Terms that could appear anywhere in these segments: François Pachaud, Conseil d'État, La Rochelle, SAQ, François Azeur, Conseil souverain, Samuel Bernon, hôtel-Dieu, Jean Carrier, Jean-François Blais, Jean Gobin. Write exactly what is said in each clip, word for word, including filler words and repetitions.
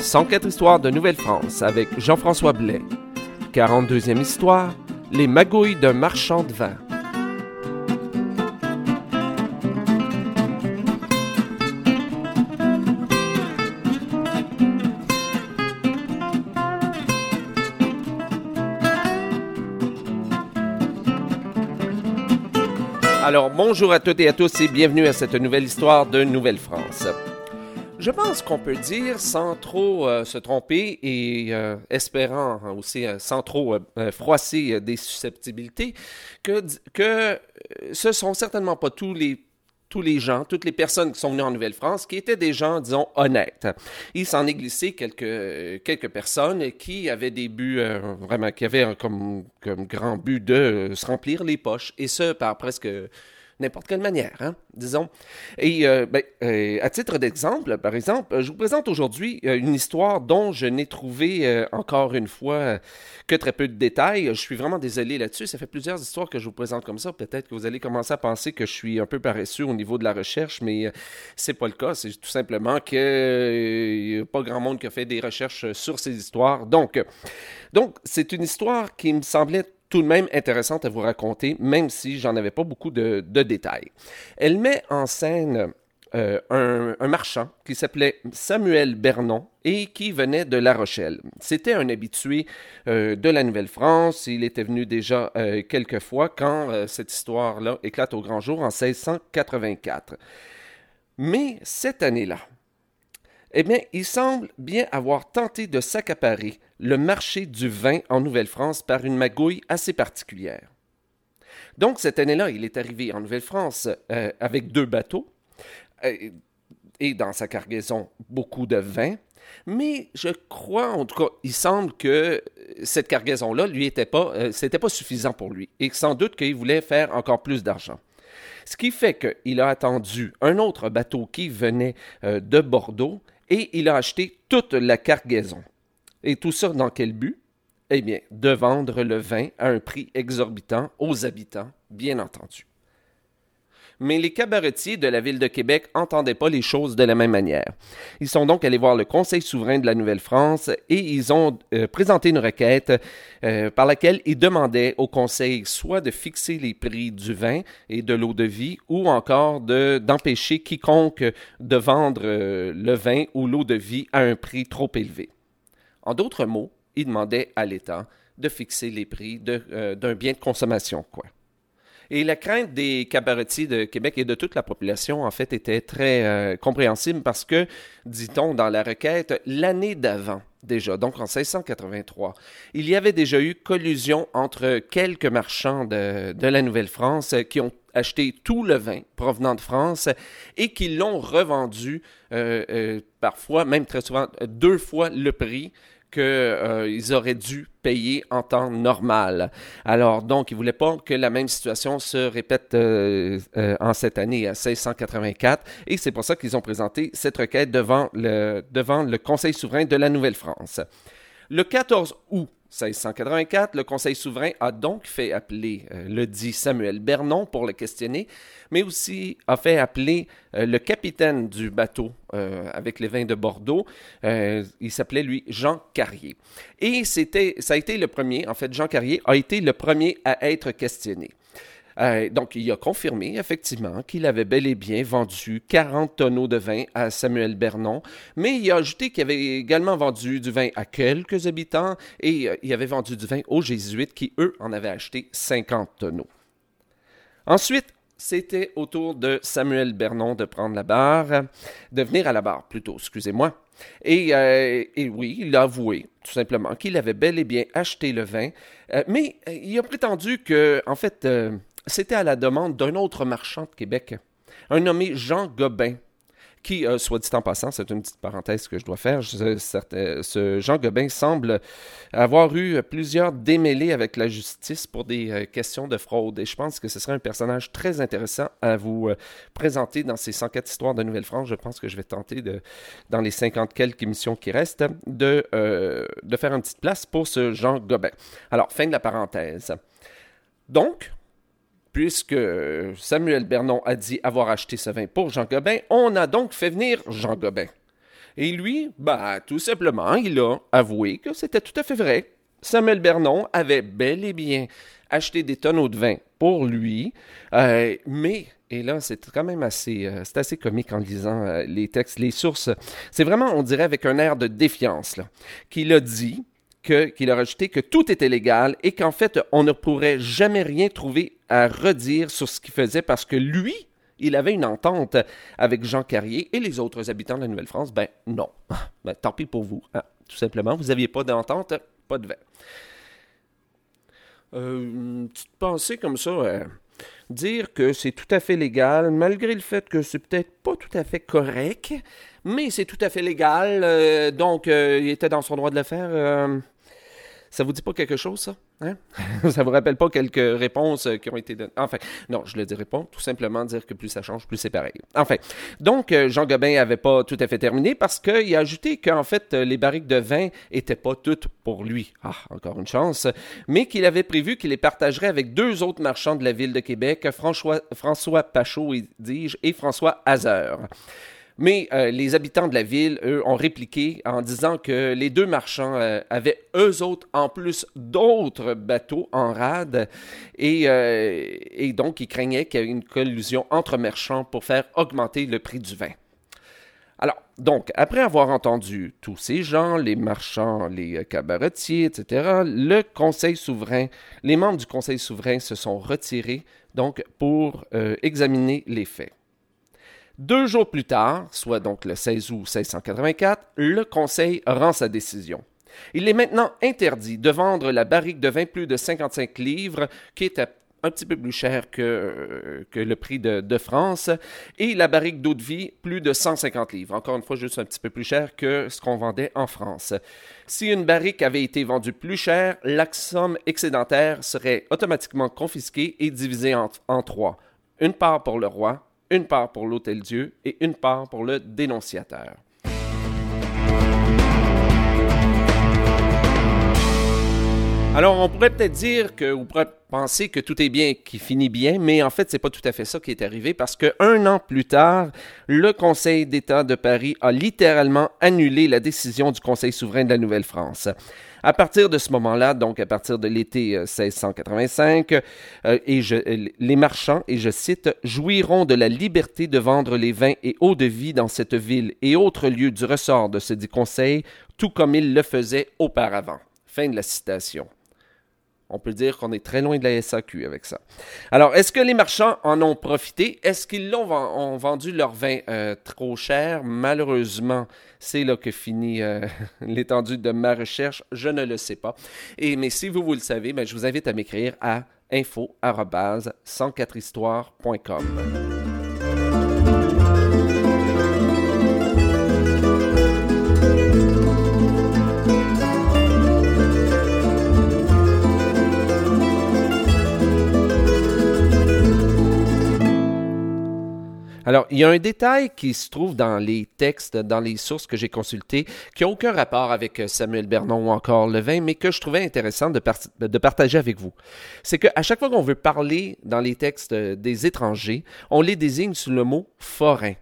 cent quatre histoires de Nouvelle-France avec Jean-François Blais. quarante-deuxième histoire, les magouilles d'un marchand de vin. Alors, bonjour à toutes et à tous et bienvenue à cette nouvelle histoire de Nouvelle-France. Je pense qu'on peut dire, sans trop euh, se tromper et euh, espérant hein, aussi euh, sans trop euh, froisser euh, des susceptibilités, que, que ce ne sont certainement pas tous les tous les gens, toutes les personnes qui sont venues en Nouvelle-France, qui étaient des gens, disons, honnêtes. Il s'en est glissé quelques, quelques personnes qui avaient des buts, euh, vraiment, qui avaient comme, comme grand but de euh, se remplir les poches, et ce, par presque n'importe quelle manière, hein, disons. Et euh, ben, euh, à titre d'exemple, par exemple, je vous présente aujourd'hui une histoire dont je n'ai trouvé, euh, encore une fois, que très peu de détails. Je suis vraiment désolé là-dessus. Ça fait plusieurs histoires que je vous présente comme ça. Peut-être que vous allez commencer à penser que je suis un peu paresseux au niveau de la recherche, mais euh, c'est pas le cas. C'est tout simplement qu'il n'y a pas grand monde qui a fait des recherches sur ces histoires. Donc, donc c'est une histoire qui me semblait tout de même intéressante à vous raconter, même si j'en avais pas beaucoup de, de détails. Elle met en scène euh, un, un marchand qui s'appelait Samuel Bernon et qui venait de La Rochelle. C'était un habitué euh, de la Nouvelle-France. Il était venu déjà euh, quelques fois quand euh, cette histoire-là éclate au grand jour en seize cent quatre-vingt-quatre. Mais cette année-là, eh bien, il semble bien avoir tenté de s'accaparer le marché du vin en Nouvelle-France par une magouille assez particulière. Donc, cette année-là, il est arrivé en Nouvelle-France euh, avec deux bateaux euh, et dans sa cargaison, beaucoup de vin. Mais je crois, en tout cas, il semble que cette cargaison-là, lui, était pas, euh, c'était pas suffisant pour lui et sans doute qu'il voulait faire encore plus d'argent. Ce qui fait qu'il a attendu un autre bateau qui venait euh, de Bordeaux et il a acheté toute la cargaison. Et tout ça dans quel but? Eh bien, de vendre le vin à un prix exorbitant aux habitants, bien entendu. Mais les cabaretiers de la ville de Québec n'entendaient pas les choses de la même manière. Ils sont donc allés voir le Conseil souverain de la Nouvelle-France et ils ont euh, présenté une requête euh, par laquelle ils demandaient au Conseil soit de fixer les prix du vin et de l'eau-de-vie ou encore de, d'empêcher quiconque de vendre euh, le vin ou l'eau-de-vie à un prix trop élevé. En d'autres mots, ils demandaient à l'État de fixer les prix de, euh, d'un bien de consommation, quoi. Et la crainte des cabaretiers de Québec et de toute la population, en fait, était très euh, compréhensible parce que, dit-on dans la requête, l'année d'avant, déjà, donc en seize cent quatre-vingt-trois, il y avait déjà eu collusion entre quelques marchands de, de la Nouvelle-France qui ont acheté tout le vin provenant de France et qui l'ont revendu euh, euh, parfois, même très souvent, deux fois le prix qu'ils euh, auraient dû payer en temps normal. Alors donc, ils ne voulaient pas que la même situation se répète euh, euh, en cette année, à seize cent quatre-vingt-quatre, et c'est pour ça qu'ils ont présenté cette requête devant le, devant le Conseil souverain de la Nouvelle-France. Le quatorze août seize cent quatre-vingt-quatre, le Conseil souverain a donc fait appeler euh, le dit Samuel Bernon pour le questionner, mais aussi a fait appeler euh, le capitaine du bateau euh, avec les vins de Bordeaux. Euh, il s'appelait, lui, Jean Carrier. Et c'était, ça a été le premier, en fait, Jean Carrier a été le premier à être questionné. Euh, donc, il a confirmé, effectivement, qu'il avait bel et bien vendu quarante tonneaux de vin à Samuel Bernon, mais il a ajouté qu'il avait également vendu du vin à quelques habitants et euh, il avait vendu du vin aux Jésuites qui, eux, en avaient acheté cinquante tonneaux. Ensuite, c'était au tour de Samuel Bernon de prendre la barre, de venir à la barre plutôt, excusez-moi. Et, euh, et oui, il a avoué, tout simplement, qu'il avait bel et bien acheté le vin, euh, mais il a prétendu que, en fait... Euh, C'était à la demande d'un autre marchand de Québec, un nommé Jean Gobin, qui, euh, soit dit en passant, c'est une petite parenthèse que je dois faire, je, certain, ce Jean Gobin semble avoir eu plusieurs démêlés avec la justice pour des euh, questions de fraude. Et je pense que ce serait un personnage très intéressant à vous euh, présenter dans ces cent quatre histoires de Nouvelle-France. Je pense que je vais tenter, de, dans les cinquante quelques émissions qui restent, de, euh, de faire une petite place pour ce Jean Gobin. Alors, fin de la parenthèse. Donc... Puisque Samuel Bernon a dit avoir acheté ce vin pour Jean Gobin, on a donc fait venir Jean Gobin. Et lui, bah, tout simplement, il a avoué que c'était tout à fait vrai. Samuel Bernon avait bel et bien acheté des tonneaux de vin pour lui, euh, mais, et là, c'est quand même assez, euh, c'est assez comique en lisant euh, les textes, les sources, c'est vraiment, on dirait, avec un air de défiance, là, qu'il a dit, que, qu'il a rajouté que tout était légal et qu'en fait, on ne pourrait jamais rien trouver à redire sur ce qu'il faisait parce que lui, il avait une entente avec Jean Carrier et les autres habitants de la Nouvelle-France. Ben non, ben, tant pis pour vous, hein. Tout simplement, vous n'aviez pas d'entente, pas de vin. Euh, une petite pensée comme ça, euh, dire que c'est tout à fait légal, malgré le fait que c'est peut-être pas tout à fait correct, mais c'est tout à fait légal, euh, donc euh, il était dans son droit de le faire. Euh, ça vous dit pas quelque chose, ça? Hein? Ça vous rappelle pas quelques réponses qui ont été données? Enfin, non, je le dirai pas. Tout simplement dire que plus ça change, plus c'est pareil. Enfin, donc, Jean Gobin avait pas tout à fait terminé parce qu'il a ajouté qu'en fait, les barriques de vin étaient pas toutes pour lui. Ah, encore une chance. Mais qu'il avait prévu qu'il les partagerait avec deux autres marchands de la ville de Québec, François, François Pachaud, dis-je, et François Azeur. Mais euh, les habitants de la ville, eux, ont répliqué en disant que les deux marchands euh, avaient, eux autres, en plus d'autres bateaux en rade. Et, euh, et donc, ils craignaient qu'il y ait une collusion entre marchands pour faire augmenter le prix du vin. Alors, donc, après avoir entendu tous ces gens, les marchands, les cabaretiers, et cetera, le Conseil souverain, les membres du Conseil souverain se sont retirés, donc, pour euh, examiner les faits. Deux jours plus tard, soit donc le seize août mille six cent quatre-vingt-quatre, le Conseil rend sa décision. Il est maintenant interdit de vendre la barrique de vin plus de cinquante-cinq livres, qui est un petit peu plus cher que, que le prix de, de France, et la barrique d'eau de vie plus de cent cinquante livres, encore une fois juste un petit peu plus cher que ce qu'on vendait en France. Si une barrique avait été vendue plus chère, la somme excédentaire serait automatiquement confisquée et divisée en, en trois. Une part pour le roi, une part pour l'hôtel-Dieu et une part pour le dénonciateur. Alors, on pourrait peut-être dire que, ou pourrait penser que tout est bien, qui finit bien, mais en fait, c'est pas tout à fait ça qui est arrivé parce que un an plus tard, le Conseil d'État de Paris a littéralement annulé la décision du Conseil souverain de la Nouvelle-France. À partir de ce moment-là, donc à partir de l'été mille six cent quatre-vingt-cinq, euh, et je, les marchands, et je cite, « jouiront de la liberté de vendre les vins et eaux de vie dans cette ville et autres lieux du ressort de ce dit conseil, tout comme ils le faisaient auparavant. » Fin de la citation. On peut dire qu'on est très loin de la S A Q avec ça. Alors, est-ce que les marchands en ont profité? Est-ce qu'ils l'ont, ont vendu leur vin euh, trop cher? Malheureusement, c'est là que finit euh, l'étendue de ma recherche. Je ne le sais pas. Et, mais si vous, vous le savez, ben, je vous invite à m'écrire à info arobase cent quatre histoires point com. Alors, il y a un détail qui se trouve dans les textes, dans les sources que j'ai consultées, qui n'a aucun rapport avec Samuel Bernon ou encore le vin, mais que je trouvais intéressant de, par- de partager avec vous. C'est qu'à chaque fois qu'on veut parler dans les textes des étrangers, on les désigne sous le mot « forain ».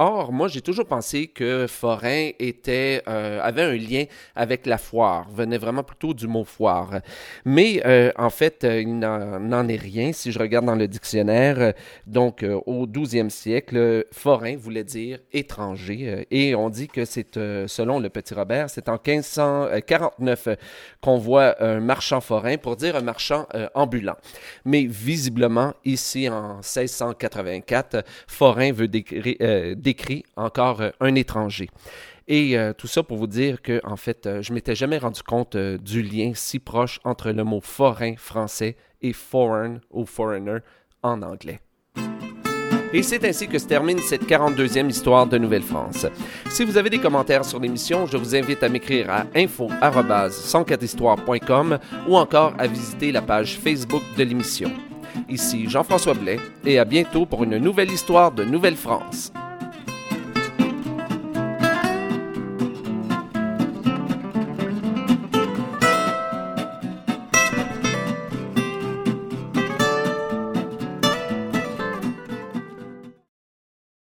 Or, moi, j'ai toujours pensé que forain était, euh, avait un lien avec la foire, venait vraiment plutôt du mot foire. Mais euh, en fait, euh, il n'en, n'en est rien. Si je regarde dans le dictionnaire, euh, donc euh, au douzième siècle, euh, forain voulait dire étranger. Euh, et on dit que c'est, euh, selon le Petit Robert, c'est en quinze cent quarante-neuf euh, qu'on voit un marchand forain pour dire un marchand euh, ambulant. Mais visiblement, ici en mille six cent quatre-vingt-quatre, forain veut décrire. Euh, décrit encore un étranger. Et euh, tout ça pour vous dire que, en fait, euh, je ne m'étais jamais rendu compte euh, du lien si proche entre le mot forain français et foreign ou foreigner en anglais. Et c'est ainsi que se termine cette quarante-deuxième histoire de Nouvelle-France. Si vous avez des commentaires sur l'émission, je vous invite à m'écrire à info arobase cent quatre histoires point com ou encore à visiter la page Facebook de l'émission. Ici Jean-François Blais et à bientôt pour une nouvelle histoire de Nouvelle-France.